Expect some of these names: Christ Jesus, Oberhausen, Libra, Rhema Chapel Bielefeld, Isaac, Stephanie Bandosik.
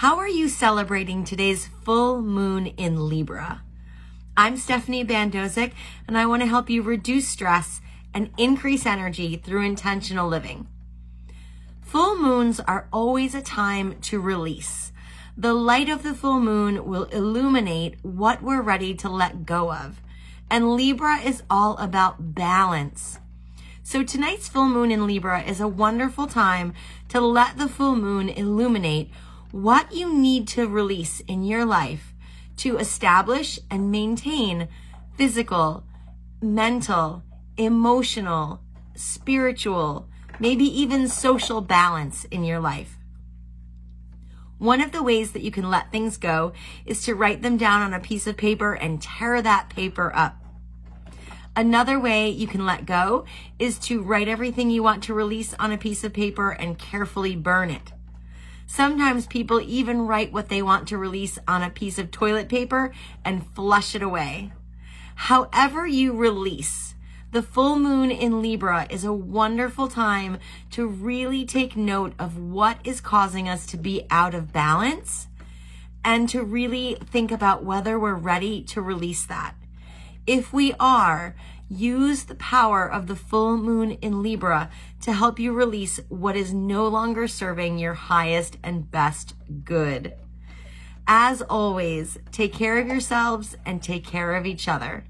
How are you celebrating today's full moon in Libra? I'm Stephanie Bandosik, and I want to help you reduce stress and increase energy through intentional living. Full moons are always a time to release. The light of the full moon will illuminate what we're ready to let go of. And Libra is all about balance. So tonight's full moon in Libra is a wonderful time to let the full moon illuminate what you need to release in your life to establish and maintain physical, mental, emotional, spiritual, maybe even social balance in your life. One of the ways that you can let things go is to write them down on a piece of paper and tear that paper up. Another way you can let go is to write everything you want to release on a piece of paper and carefully burn it. Sometimes people even write what they want to release on a piece of toilet paper and flush it away. However you release, the full moon in Libra is a wonderful time to really take note of what is causing us to be out of balance and to really think about whether we're ready to release that. If we are, use the power of the full moon in Libra to help you release what is no longer serving your highest and best good. As always, take care of yourselves and take care of each other.